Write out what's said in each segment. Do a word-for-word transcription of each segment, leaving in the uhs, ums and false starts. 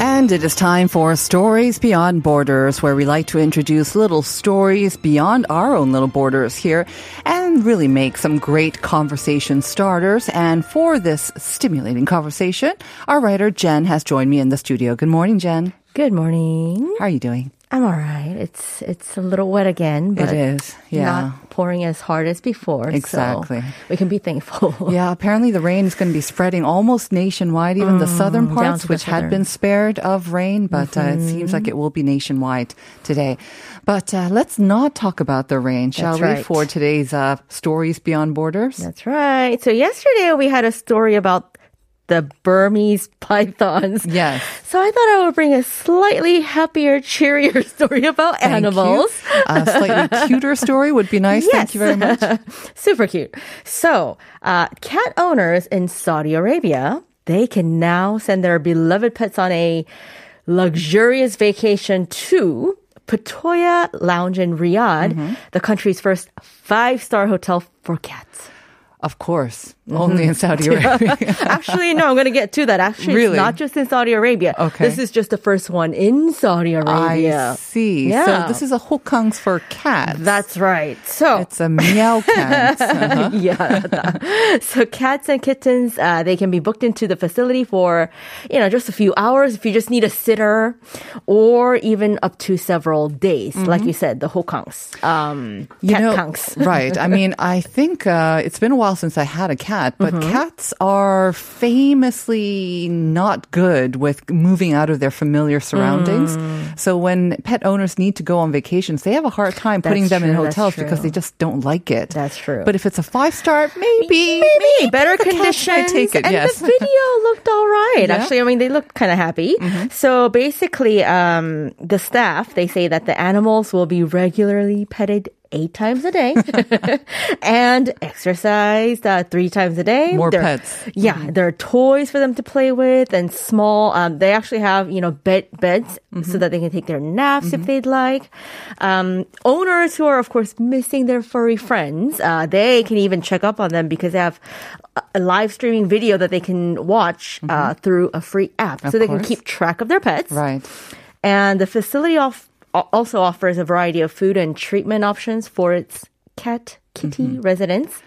And it is time for Stories Beyond Borders, where we like to introduce little stories beyond our own little borders here and really make some great conversation starters. And for this stimulating conversation, our writer Jen has joined me in the studio. Good morning, Jen. Good morning. How are you doing? I'm all right. It's it's a little wet again, but it is. Yeah. Not pouring as hard as before. Exactly. So we can be thankful. Yeah, apparently the rain is going to be spreading almost nationwide, even mm, the southern parts, the which southern. had been spared of rain, but mm-hmm. uh, it seems like it will be nationwide today. But uh, let's not talk about the rain, shall That's we, right. for today's uh, Stories Beyond Borders? That's right. So yesterday we had a story about the Burmese pythons. Yes. So I thought I would bring a slightly happier, cheerier story about Thank animals. You. A slightly cuter story would be nice. Yes. Thank you very much. Super cute. So uh, cat owners in Saudi Arabia, they can now send their beloved pets on a luxurious vacation to Patoya Lounge in Riyadh, mm-hmm. the country's first five-star hotel for cats. Of course. Mm-hmm. Only in Saudi Arabia. Actually, no, I'm going to get to that. Actually, really? It's not just in Saudi Arabia. Okay. This is just the first one in Saudi Arabia. I see. Yeah. So this is a hokkang's for cats. That's right. So it's a meow cat. Uh-huh. Yeah. So cats and kittens, uh, they can be booked into the facility for, you know, just a few hours if you just need a sitter, or even up to several days. Mm-hmm. Like you said, the hokkangs. Um, catkangs. Right. I mean, I think uh, it's been a while since I had a cat, but mm-hmm. cats are famously not good with moving out of their familiar surroundings. Mm. So when pet owners need to go on vacations, they have a hard time that's putting them true, in hotels because they just don't like it. That's true. But if it's a five-star, maybe, maybe, maybe better conditions. I take it, and yes. the video looked all right. Yeah. Actually, I mean, they looked kind of happy. Mm-hmm. So basically, um, the staff, they say that the animals will be regularly petted eight times a day and exercised uh, three times a day. More there, pets. Yeah. Mm-hmm. There are toys for them to play with and small. Um, they actually have, you know, bed beds mm-hmm. so that they can take their naps mm-hmm. if they'd like. Um, owners who are, of course, missing their furry friends, uh, they can even check up on them because they have a live streaming video that they can watch mm-hmm. uh, through a free app. Of so they course. Can keep track of their pets. Right. And the facility of also offers a variety of food and treatment options for its cat kitty mm-hmm. residents.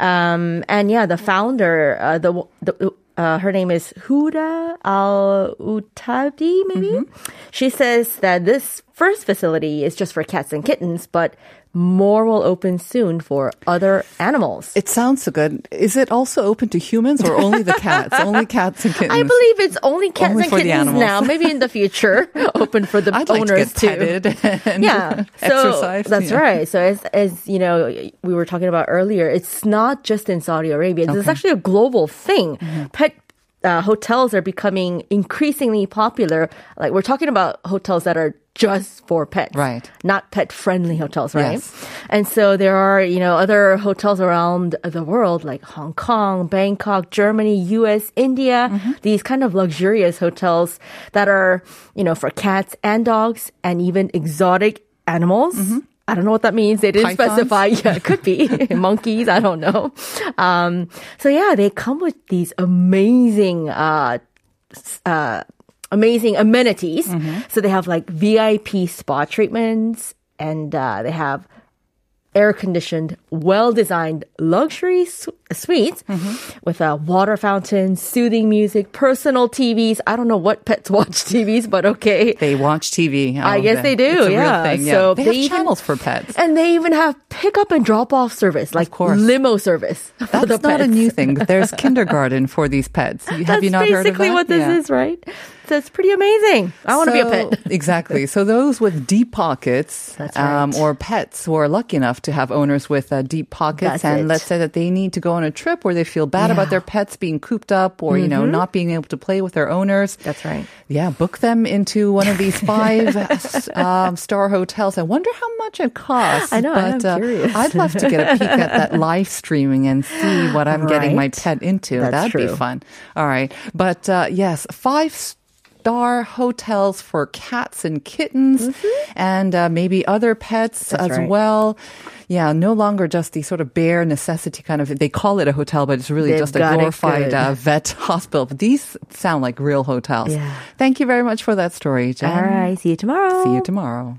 Um, and yeah, the founder, uh, the, the uh, her name is Huda Al-Otaibi, maybe? Mm-hmm. She says that this first facility is just for cats and kittens, but more will open soon for other animals. It sounds so good. Is it also open to humans or only the cats? Only cats and kittens? I believe it's only cats only and kittens now. Maybe in the future, open for the I'd owners like to get too. Petted and yeah, exercise. So that's yeah. right. So as as you know, we were talking about earlier, it's not just in Saudi Arabia. Okay. It's actually a global thing. Mm-hmm. Pet uh, hotels are becoming increasingly popular. Like we're talking about hotels that are just for pets. Right. Not pet-friendly hotels, right? Yes. And so there are, you know, other hotels around the world like Hong Kong, Bangkok, Germany, U S, India, mm-hmm. these kind of luxurious hotels that are, you know, for cats and dogs and even exotic animals. Mm-hmm. I don't know what that means. They didn't Pythons? Specify. Yeah, it could be monkeys. I don't know. Um, so yeah, they come with these amazing, uh, uh, amazing amenities. Mm-hmm. So they have like V I P spa treatments, and uh, they have air-conditioned, well-designed luxury su- suites mm-hmm. with a water fountain, soothing music, personal T Vs. I don't know what pets watch T Vs, but okay. They watch T V. I guess they do. It's a yeah. real thing. Yeah. So they, they have even, channels for pets. And they even have pick-up and drop-off service, like limo service. That's not pets. A new thing. There's kindergarten for these pets. Have That's you not heard of that? That's basically what this yeah. is, right? So it's pretty amazing. I want so, to be a pet. Exactly. So those with deep pockets right. um, or pets who are lucky enough to have owners with uh, deep pockets That's and it. let's say that they need to go on a trip where they feel bad yeah. about their pets being cooped up or, mm-hmm. you know, not being able to play with their owners. That's right. Yeah, book them into one of these five um, star hotels. I wonder how much it costs. I know, but, I'm curious. Uh, I'd love to get a peek at that live streaming and see what I'm right. getting my pet into. That's That'd true. be fun. All right. But uh, yes, five stars. Star hotels for cats and kittens mm-hmm. and uh, maybe other pets That's as right. well. Yeah, no longer just the sort of bare necessity kind of, they call it a hotel, but it's really They've just a glorified uh, vet hospital. But these sound like real hotels. Yeah. Thank you very much for that story, Jen. All right, see you tomorrow. See you tomorrow.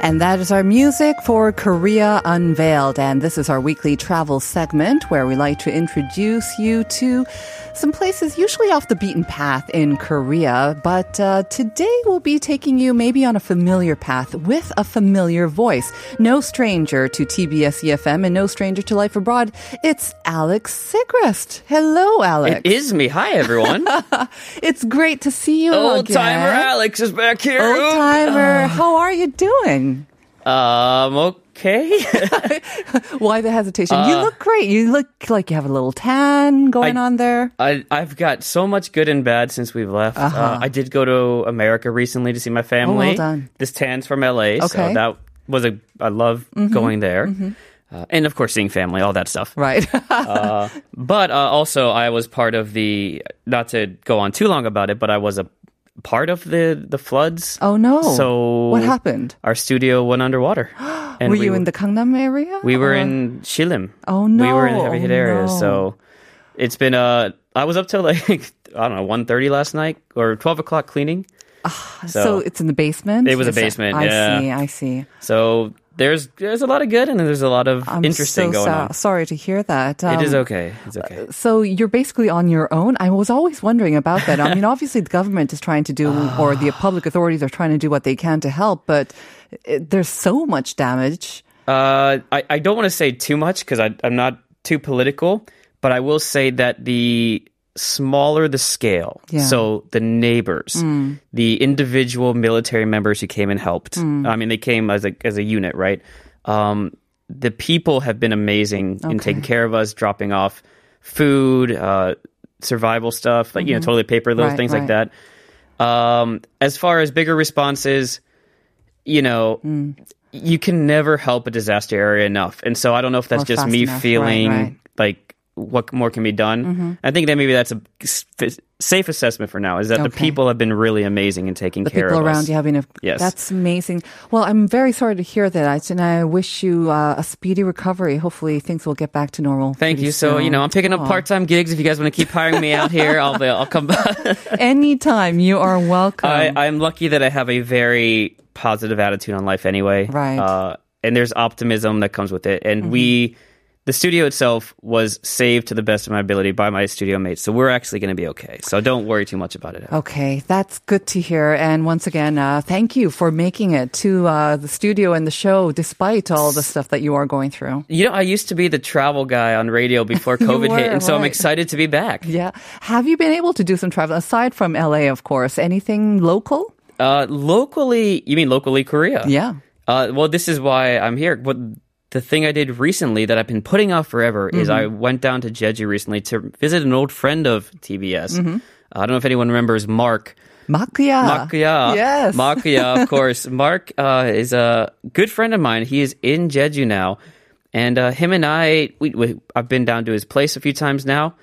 And that is our music for Korea Unveiled. And this is our weekly travel segment where we like to introduce you to some places usually off the beaten path in Korea. But uh, today we'll be taking you maybe on a familiar path with a familiar voice. No stranger to T B S E F M and no stranger to life abroad. It's Alex Sigrist. Hello, Alex. It is me. Hi, everyone. It's great to see you Old again. Old-timer Alex is back here. Old-timer. Oh. How are you doing? Um, okay. Why the hesitation? Uh, you look great. You look like you have a little tan going I, on there. I, I've got so much good and bad since we've left. Uh-huh. Uh, I did go to America recently to see my family. Oh, well done. This tan's from L A, okay. so that was a, I love mm-hmm. going there. Mm-hmm. Uh, and, of course, seeing family, all that stuff. Right. uh, but uh, also, I was part of the, not to go on too long about it, but I was a part of the, the floods. Oh, no. So what happened? Our studio went underwater. And were we you were, in the Gangnam area? We were or? in Shilim. Oh, no. We were in the heavy hit oh, area. No. So it's been, uh, I was up till like, I don't know, one thirty last night or twelve o'clock cleaning. Uh, so, so it's in the basement? It was it's a basement, a, yeah. I see, I see. So There's there's a lot of good and there's a lot of I'm interesting so going so, on. Sorry to hear that. Um, it is okay. It's okay. So you're basically on your own. I was always wondering about that. I mean, obviously the government is trying to do, or the public authorities are trying to do what they can to help, but it, there's so much damage. Uh, I, I don't want to say too much because I'm not too political, but I will say that the smaller the scale, yeah. so the neighbors, mm. the individual military members who came and helped. Mm. I mean, they came as a as a unit, right? Um, the people have been amazing okay. in taking care of us, dropping off food, uh, survival stuff, like mm-hmm. you know, toilet paper, little right, things right. like that. Um, as far as bigger responses, you know. Mm. You can never help a disaster area enough, and so I don't know if that's or just me enough. feeling right, right. like what more can be done. Mm-hmm. I think that maybe that's a safe assessment for now, is that okay. the people have been really amazing in taking the care of us. The people around you having a... Yes. That's amazing. Well, I'm very sorry to hear that, and I wish you uh, a speedy recovery. Hopefully things will get back to normal. Thank you. Soon. So, you know, I'm picking Aww. up part-time gigs. If you guys want to keep hiring me out here, I'll, I'll come back. Anytime. You are welcome. I, I'm lucky that I have a very positive attitude on life anyway. Right. Uh, and there's optimism that comes with it. And mm-hmm. we... The studio itself was saved to the best of my ability by my studio mates, so we're actually going to be okay. So don't worry too much about it. Okay, that's good to hear. And once again, uh, thank you for making it to uh, the studio and the show despite all the stuff that you are going through. You know, I used to be the travel guy on radio before COVID were, hit, and so right. I'm excited to be back. Yeah. Have you been able to do some travel, aside from L A, of course? Anything local? Uh, locally, you mean locally Korea? Yeah. Uh, well, this is why I'm here. What? The thing I did recently that I've been putting off forever mm-hmm. is I went down to Jeju recently to visit an old friend of T B S. Mm-hmm. I don't know if anyone remembers Mark. Makuya. Makuya. Yes. Makuya, of course. Mark uh, is a good friend of mine. He is in Jeju now. And uh, him and I, we, we, I've been down to his place a few times now.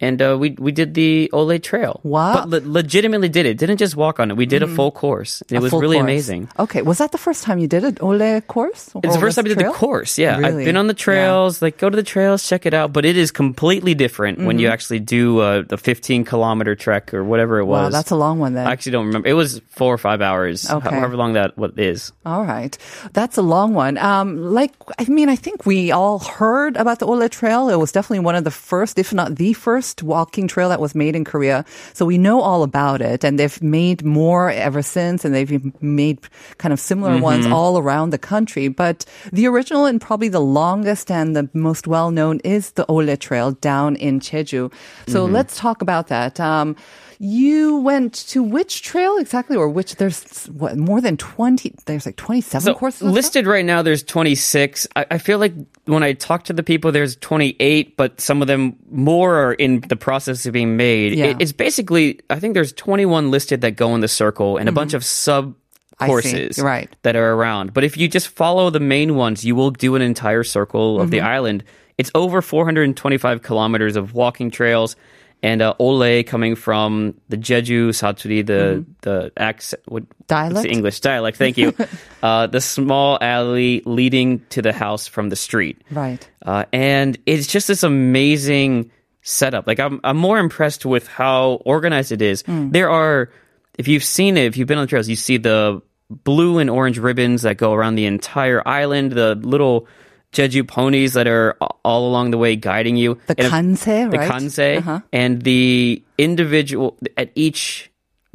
And uh, we we did the Olle Trail. Wow. But le- legitimately did it. Didn't just walk on it. We did mm. a full course. It a was really course. amazing. Okay. Was that the first time you did an Olle course? It's Olle the first time trail? I did the course, yeah. Really? I've been on the trails, yeah. like go to the trails, check it out. But it is completely different mm-hmm. when you actually do uh, the fifteen-kilometer trek or whatever it was. Wow, that's a long one then. I actually don't remember. It was four or five hours, okay. however long that what is. All right. That's a long one. Um, like, I mean, I think we all heard about the Olle Trail. It was definitely one of the first, if not the first, walking trail that was made in Korea. So we know all about it, and they've made more ever since, and they've made kind of similar mm-hmm. ones all around the country. But the original and probably the longest and the most well-known is the Olle Trail down in Jeju. So mm-hmm. let's talk about that. Um, you went to which trail exactly, or which? There's what, more than twenty, there's like twenty-seven so courses? Listed right now, there's twenty-six. I, I feel like when I talk to the people, there's twenty-eight, but some of them more are in the process of being made. Yeah. It, it's basically, I think there's twenty-one listed that go in the circle and mm-hmm. a bunch of sub courses right. that are around. But if you just follow the main ones, you will do an entire circle of mm-hmm. the island. It's over four hundred twenty-five kilometers of walking trails. And uh, Olle coming from the Jeju, Saturi, the mm-hmm. the accent, what, dialect? It's English dialect, thank you. uh, the small alley leading to the house from the street. Right. Uh, and it's just this amazing setup. Like, I'm, I'm more impressed with how organized it is. Mm. There are, if you've seen it, if you've been on the trails, you see the blue and orange ribbons that go around the entire island, the little Jeju ponies that are all along the way guiding you. The kansei, right? The kansei. Uh-huh. And the individual, at each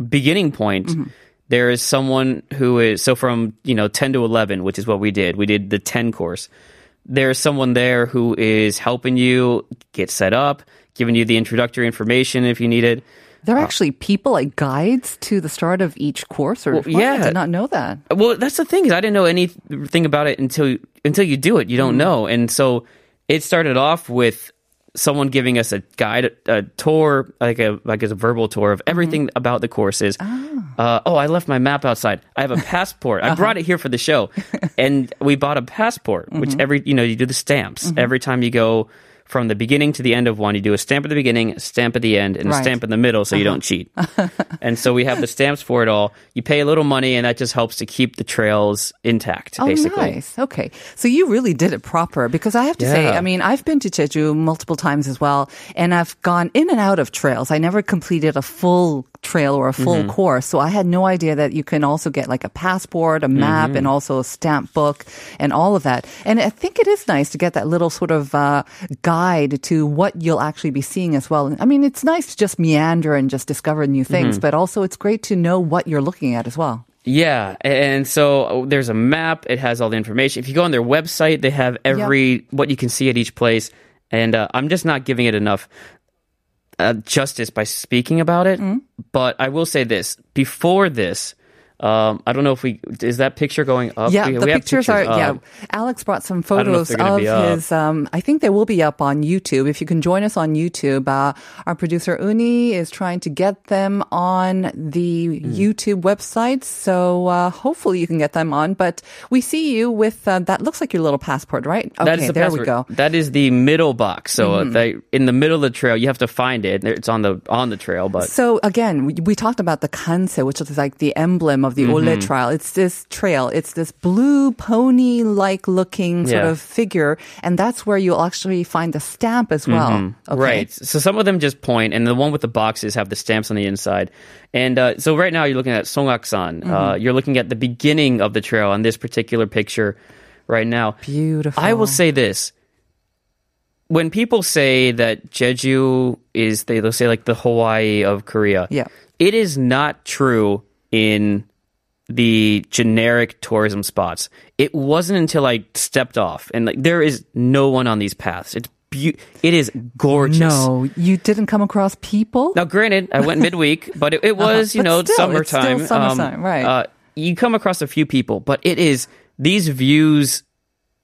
beginning point, mm-hmm. there is someone who is, so from, you know, ten to eleven, which is what we did. We did the ten course. There's someone there who is helping you get set up, giving you the introductory information if you need it. There are actually people like guides to the start of each course, or well, yeah, I did not know that. Well, that's the thing, is I didn't know anything about it until until you do it. You don't mm. know, and so it started off with someone giving us a guide, a tour, like a like a verbal tour of everything mm-hmm. about the courses. Oh. Uh, oh, I left my map outside. I have a passport. uh-huh. I brought it here for the show, and we bought a passport. Mm-hmm. Which every you know you do the stamps mm-hmm. every time you go. From the beginning to the end of one, you do a stamp at the beginning, a stamp at the end, and right. a stamp in the middle so uh-huh. you don't cheat. And so we have the stamps for it all. You pay a little money, and that just helps to keep the trails intact, oh, basically. Nice. Okay. So you really did it proper, because I have to yeah. say, I mean, I've been to Jeju multiple times as well, and I've gone in and out of trails. I never completed a full trail or a full mm-hmm. course, so I had no idea that you can also get like a passport, a map, mm-hmm. and also a stamp book, and all of that. And I think it is nice to get that little sort of uh, guide to what you'll actually be seeing as well. I mean, it's nice to just meander and just discover new things, mm-hmm. but also it's great to know what you're looking at as well. Yeah, and so there's a map. It has all the information. If you go on their website, they have every yep. what you can see at each place, and uh, I'm just not giving it enough uh, justice by speaking about it, mm-hmm. but I will say this. Before this, Um, I don't know if we... Is that picture going up? Yeah, we, the we pictures, pictures are... Up. Yeah, Alex brought some photos of his... Um, I think they will be up on YouTube. If you can join us on YouTube, uh, our producer, Uni, is trying to get them on the mm. YouTube website. So uh, hopefully you can get them on. But we see you with... Uh, that looks like your little passport, right? Okay, that is the there passport. we go. That is the middle box. So mm-hmm. uh, they, in the middle of the trail, you have to find it. It's on the on the trail, but... So again, we, we talked about the kanse, which is like the emblem of Of the mm-hmm. Olle Trail. It's this trail. It's this blue pony-like looking sort yeah. of figure, and that's where you'll actually find the stamp as well. Mm-hmm. Okay? Right. So some of them just point, and the one with the boxes have the stamps on the inside. And uh, so right now you're looking at Songaksan. Mm-hmm. Uh, you're looking at the beginning of the trail on this particular picture right now. Beautiful. I will say this. When people say that Jeju is, they, they'll say like the Hawaii of Korea. Yeah. It is not true in the generic tourism spots. It wasn't until I stepped off, and like there is no one on these paths. It's be- it is gorgeous. No, you didn't come across people? Now, granted, I went midweek, but it, it was, uh-huh. but you know, still, summertime. It's still summertime, um, right. Uh, you come across a few people, but it is, these views,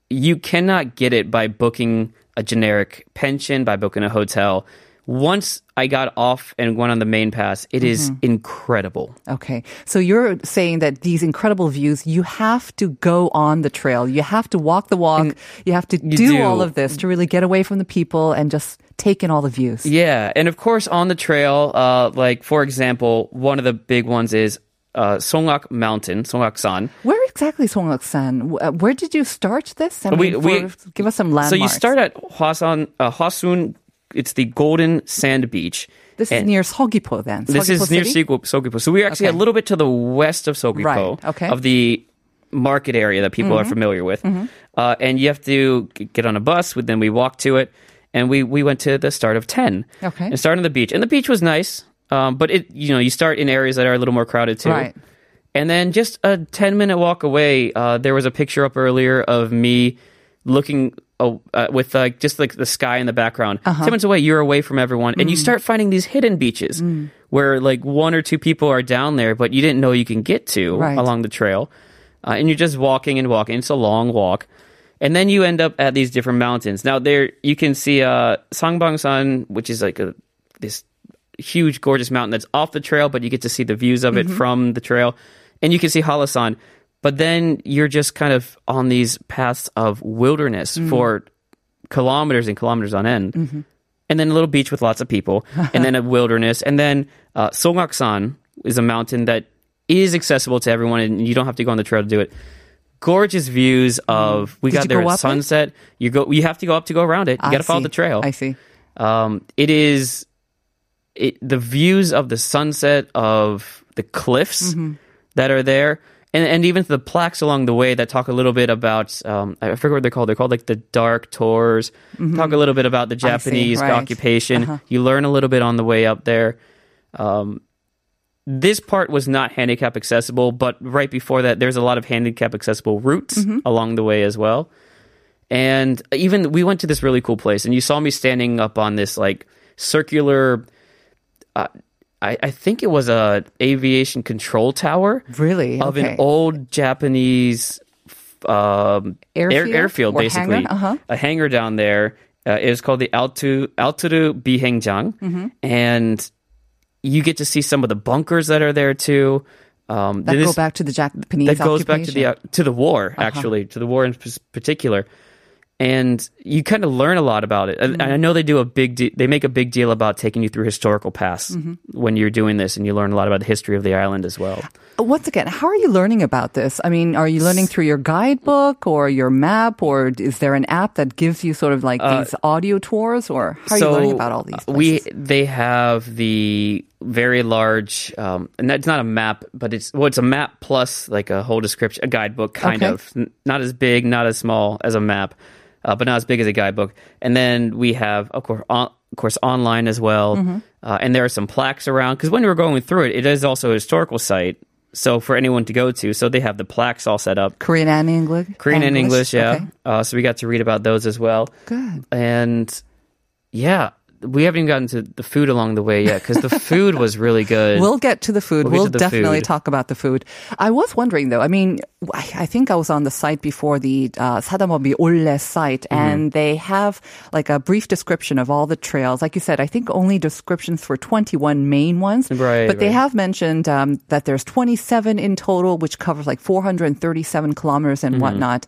you cannot get it by booking a generic pension, by booking a hotel. Once I got off and went on the main pass, it is mm-hmm. incredible. Okay. So you're saying that these incredible views, you have to go on the trail. You have to walk the walk. And you have to do, do all of this to really get away from the people and just take in all the views. Yeah, and of course on the trail, uh, like for example, one of the big ones is uh, Songak Mountain, Songaksan. Where exactly Songaksan? Where did you start this? I mean, we, we, for, give us some landmarks. So you start at Hwasun, uh, Hwasun. It's the Golden Sand Beach. This and is near Seogwipo then? Seogwipo this is City? Near Seogwipo. So we're actually okay. a little bit to the west of Seogwipo, right. okay. of the market area that people mm-hmm. are familiar with. Mm-hmm. Uh, and you have to get on a bus, then we walked to it, and we, we went to the start of ten. Okay. And started on the beach. And the beach was nice, um, but it you know you start in areas that are a little more crowded too. Right. And then just a ten-minute walk away, uh, there was a picture up earlier of me looking... Oh, uh, with uh, just like the sky in the background. Uh-huh. Ten minutes away, you're away from everyone, mm. and you start finding these hidden beaches mm. where like one or two people are down there, but you didn't know you can get to right. along the trail. Uh, and you're just walking and walking. It's a long walk, and then you end up at these different mountains. Now there, you can see uh, Sanbangsan, which is like a this huge, gorgeous mountain that's off the trail, but you get to see the views of mm-hmm. it from the trail, and you can see Hallasan. But then you're just kind of on these paths of wilderness mm. for kilometers and kilometers on end. Mm-hmm. And then a little beach with lots of people. And then a wilderness. And then uh, Songaksan is a mountain that is accessible to everyone, and you don't have to go on the trail to do it. Gorgeous views of, we Did got there at sunset. You go. You have to go up to go around it. You got to follow the trail. I see. Um, it is, it, the views of the sunset, of the cliffs mm-hmm. that are there. And, and even the plaques along the way that talk a little bit about, um, I forget what they're called. They're called like the Dark Tours. Mm-hmm. Talk a little bit about the Japanese see, right. occupation. Uh-huh. You learn a little bit on the way up there. Um, this part was not handicap accessible, but right before that, there's a lot of handicap accessible routes mm-hmm. along the way as well. And even we went to this really cool place, and you saw me standing up on this like circular... Uh, I, I think it was a aviation control tower. Really? Of okay. an old Japanese um, airfield, air, airfield basically. Hangar? Uh-huh. A hangar down there. Uh, it was called the Aoturu Bihengjang. Mm-hmm. And you get to see some of the bunkers that are there too. Um, that this, go back to the Japanese That goes occupation. back to the, to the war, uh-huh. actually, to the war in particular. And you kind of learn a lot about it. And mm-hmm. I know they do a big de- they make a big deal about taking you through historical paths mm-hmm. when you're doing this, and you learn a lot about the history of the island as well. Once again, how are you learning about this? I mean, are you learning through your guidebook or your map, or is there an app that gives you sort of like uh, these audio tours, or how are so you learning about all these places? We they have the very large um and it's not a map, but it's well it's a map plus like a whole description, a guidebook kind okay. of N- not as big, not as small as a map. Uh, but not as big as a guidebook. And then we have, of course, on, of course online as well. Mm-hmm. Uh, and there are some plaques around. Because when we were going through it, it is also a historical site. So for anyone to go to. So they have the plaques all set up. Korean and English? Korean and English, yeah. Okay. Uh, so we got to read about those as well. Good. And yeah, we haven't even gotten to the food along the way yet, because the food was really good. We'll get to the food. We'll, we'll the definitely food. talk about the food. I was wondering, though, I mean, I think I was on the site before, the uh, Sadamobi Olle site, mm-hmm. and they have like a brief description of all the trails. Like you said, I think only descriptions for twenty-one main ones. Right. But right. they have mentioned um, that there's twenty-seven in total, which covers like four hundred thirty-seven kilometers and mm-hmm. whatnot.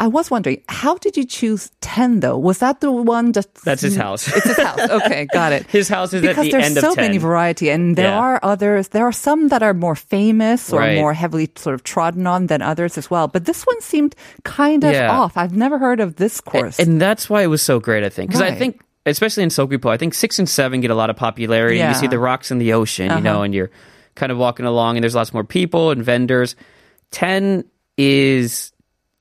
I was wondering, how did you choose ten, though? Was that the one that... That's his house. It's his house. Okay, got it. His house is because at the end of ten. Because there's so many variety, and there yeah. are others. There are some that are more famous or right. more heavily sort of trodden on than others as well. But this one seemed kind of yeah. off. I've never heard of this course. And, and that's why it was so great, I think. Because right. I think, especially in Seogwipo, I think six and seven get a lot of popularity. Yeah. You see the rocks in the ocean, uh-huh. you know, and you're kind of walking along, and there's lots more people and vendors. ten is...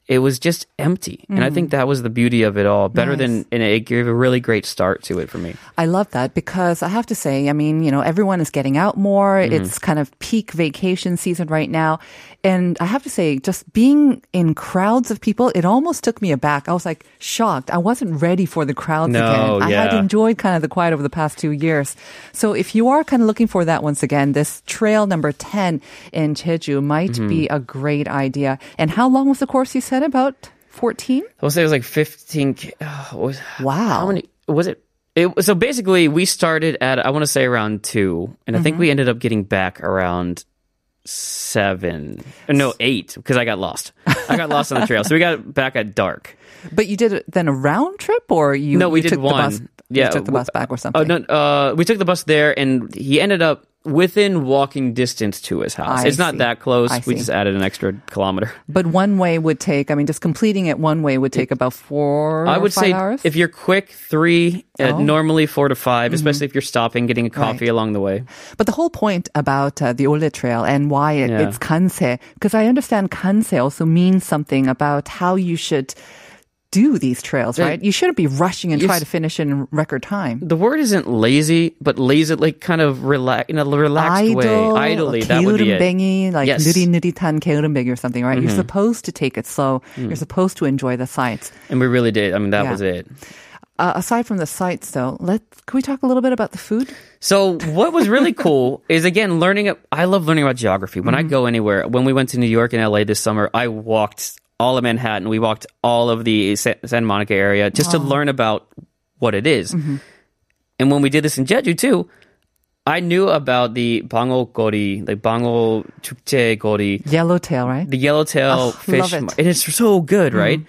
It was just empty. Mm. And I think that was the beauty of it all. Better nice. than, and it gave a really great start to it for me. I love that, because I have to say, I mean, you know, everyone is getting out more. Mm. It's kind of peak vacation season right now. And I have to say, just being in crowds of people, it almost took me aback. I was like shocked. I wasn't ready for the crowds no, again. I yeah. had enjoyed kind of the quiet over the past two years. So if you are kind of looking for that once again, this trail number ten in Jeju might mm-hmm. be a great idea. And how long was the course you said? About fourteen? I will say it was like fifteen. Oh, was, wow. How many was it? It so basically we started at, I want to say around two, and mm-hmm. I think we ended up getting back around seven. No, eight, because I got lost. I got lost on the trail. So we got back at dark. But you did then a round trip, or you? No, we you took one. The bus? Yeah, you took the bus back or something. Oh, no, uh, we took the bus there, and he ended up within walking distance to his house. I it's see. not that close. I we see. just added an extra kilometer. But one way would take, I mean, just completing it one way would take it, about four I would or five say hours? If you're quick, three, oh. uh, normally four to five, mm-hmm. especially if you're stopping, getting a coffee right. along the way. But the whole point about uh, the Olle Trail and why it, yeah. it's kanse, because I understand kanse also means something about how you should do these trails, right? You shouldn't be rushing and try to finish in record time. The word isn't lazy, but lazy, like kind of relax, in a relaxed Idle, way. Idly, that would be it. Like yes. 느릿느릿한 게으름뱅이 or something, right? Mm-hmm. You're supposed to take it slow. Mm. You're supposed to enjoy the sights. And we really did. I mean, that yeah. was it. Uh, aside from the sights, though, let's can we talk a little bit about the food? So what was really cool is, again, learning. I love learning about geography. When mm-hmm. I go anywhere, when we went to New York and L A this summer, I walked all of Manhattan. We walked all of the Santa Monica area just oh. to learn about what it is. Mm-hmm. And when we did this in Jeju too, I knew about the Bangeo Geori, like Bangeo Chukje Geori. Yellowtail, right? The yellowtail oh, fish. Love it. It is so good, mm-hmm. right?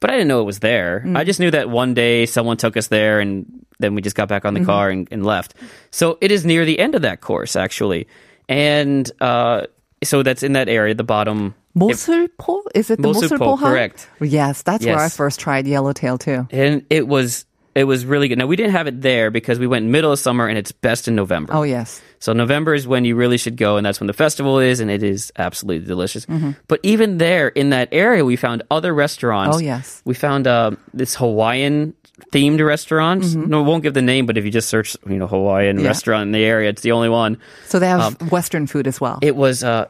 But I didn't know it was there. Mm-hmm. I just knew that one day someone took us there and then we just got back on the mm-hmm. car and, and left. So it is near the end of that course, actually. And uh, so that's in that area, the bottom. Moseulpo? Is it the Moseulpo? Correct. Yes, that's yes. where I first tried yellowtail too. And it was it was really good. Now, we didn't have it there because we went middle of summer and it's best in November. Oh, yes. So November is when you really should go, and that's when the festival is, and it is absolutely delicious. Mm-hmm. But even there, in that area, we found other restaurants. Oh, yes. We found uh, this Hawaiian themed restaurants. Mm-hmm. No, I won't give the name, but if you just search, you know, Hawaiian yeah. restaurant in the area, it's the only one. So they have um, Western food as well. It was... Uh,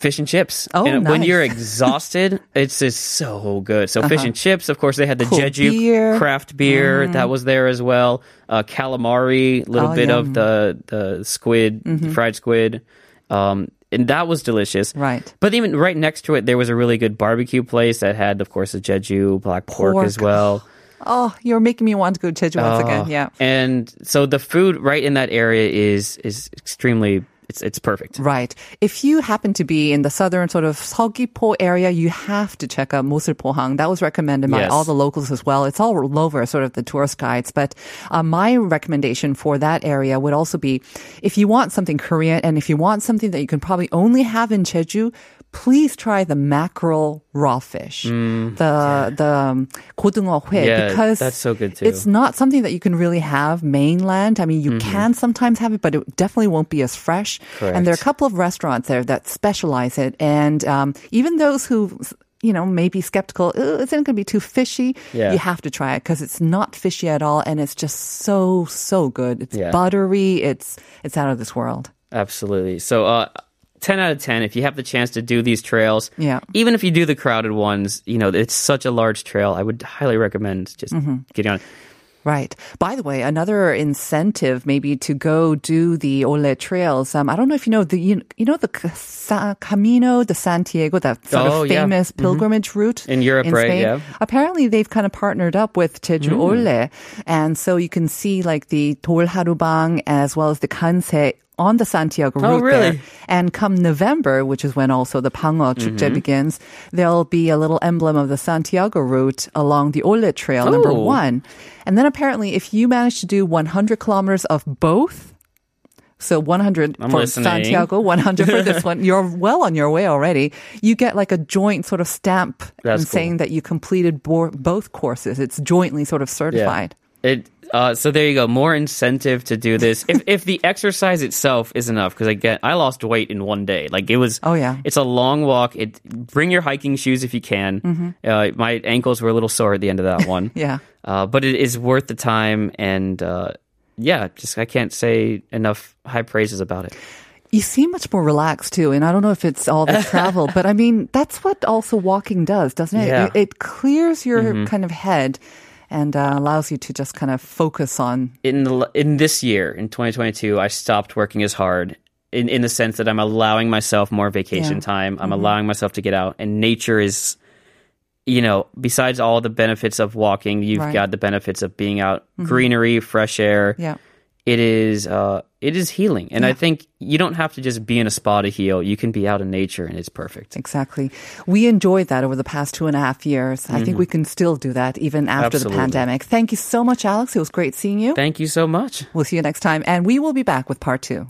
Fish and chips. Oh, and nice. When you're exhausted, it's just so good. So uh-huh. fish and chips, of course, they had the cool Jeju beer. craft beer. Mm. That was there as well. Uh, calamari, a little oh, bit yum. of the, the squid, mm-hmm. fried squid. Um, and that was delicious. Right. But even right next to it, there was a really good barbecue place that had, of course, a Jeju black pork, pork. as well. Oh, you're making me want to go to Jeju once uh, again. Yeah. And so the food right in that area is is extremely It's it's perfect. Right. If you happen to be in the southern sort of Seogwipo area, you have to check out Moseulpohang. That was recommended by yes. all the locals as well. It's all over sort of the tourist guides. But uh, my recommendation for that area would also be if you want something Korean and if you want something that you can probably only have in Jeju, please try the mackerel raw fish, mm, the yeah. the um, 고등어 회, yeah, because that's so good too. It's not something that you can really have mainland. I mean, you mm-hmm. can sometimes have it, but it definitely won't be as fresh. Correct. And there are a couple of restaurants there that specialize it, and um, even those who, you know, maybe skeptical, it's not going to be too fishy. Yeah. You have to try it because it's not fishy at all, and it's just so so good. It's yeah. buttery. It's it's out of this world. Absolutely. So. Uh, ten out of ten, if you have the chance to do these trails, yeah. even if you do the crowded ones, you know, it's such a large trail. I would highly recommend just mm-hmm. getting on it. Right. By the way, another incentive maybe to go do the Olle Trails. Um, I don't know if you know the you, you know the Sa- Camino de Santiago, that sort oh, of famous yeah. pilgrimage mm-hmm. route in Europe, in right? Spain. Yeah. Apparently, they've kind of partnered up with Jeju mm. Olle, and so you can see like the Tol Harubang as well as the Kanse on the Santiago route. Oh, really? There. And come November, which is when also the Bangeo Chukje mm-hmm. begins, there'll be a little emblem of the Santiago route along the Olle Trail, oh. number one. And then apparently, if you manage to do one hundred kilometers of both, so one hundred I'm for listening. Santiago, one hundred for this one, you're well on your way already. You get like a joint sort of stamp That's cool. saying that you completed bo- both courses. It's jointly sort of certified. Yeah. It Uh, so there you go. More incentive to do this. If if the exercise itself is enough, because again, I lost weight in one day. Like it was. Oh yeah. It's a long walk. It bring your hiking shoes if you can. Mm-hmm. Uh, my ankles were a little sore at the end of that one. yeah. Uh, but it is worth the time, and uh, yeah, just I can't say enough high praises about it. You seem much more relaxed, too, and I don't know if it's all the travel, but I mean, that's what also walking does, doesn't it? Yeah. It, it clears your mm-hmm. kind of head. And uh, allows you to just kind of focus on... In the, in this year, in twenty twenty-two, I stopped working as hard in, in the sense that I'm allowing myself more vacation yeah. time. I'm mm-hmm. allowing myself to get out. And nature is, you know, besides all the benefits of walking, you've right. got the benefits of being out, mm-hmm. greenery, fresh air. Yeah. it is uh, it is healing. And yeah. I think you don't have to just be in a spa to heal. You can be out in nature, and it's perfect. Exactly. We enjoyed that over the past two and a half years. Mm-hmm. I think we can still do that even after Absolutely. The pandemic. Thank you so much, Alex. It was great seeing you. Thank you so much. We'll see you next time. And we will be back with part two.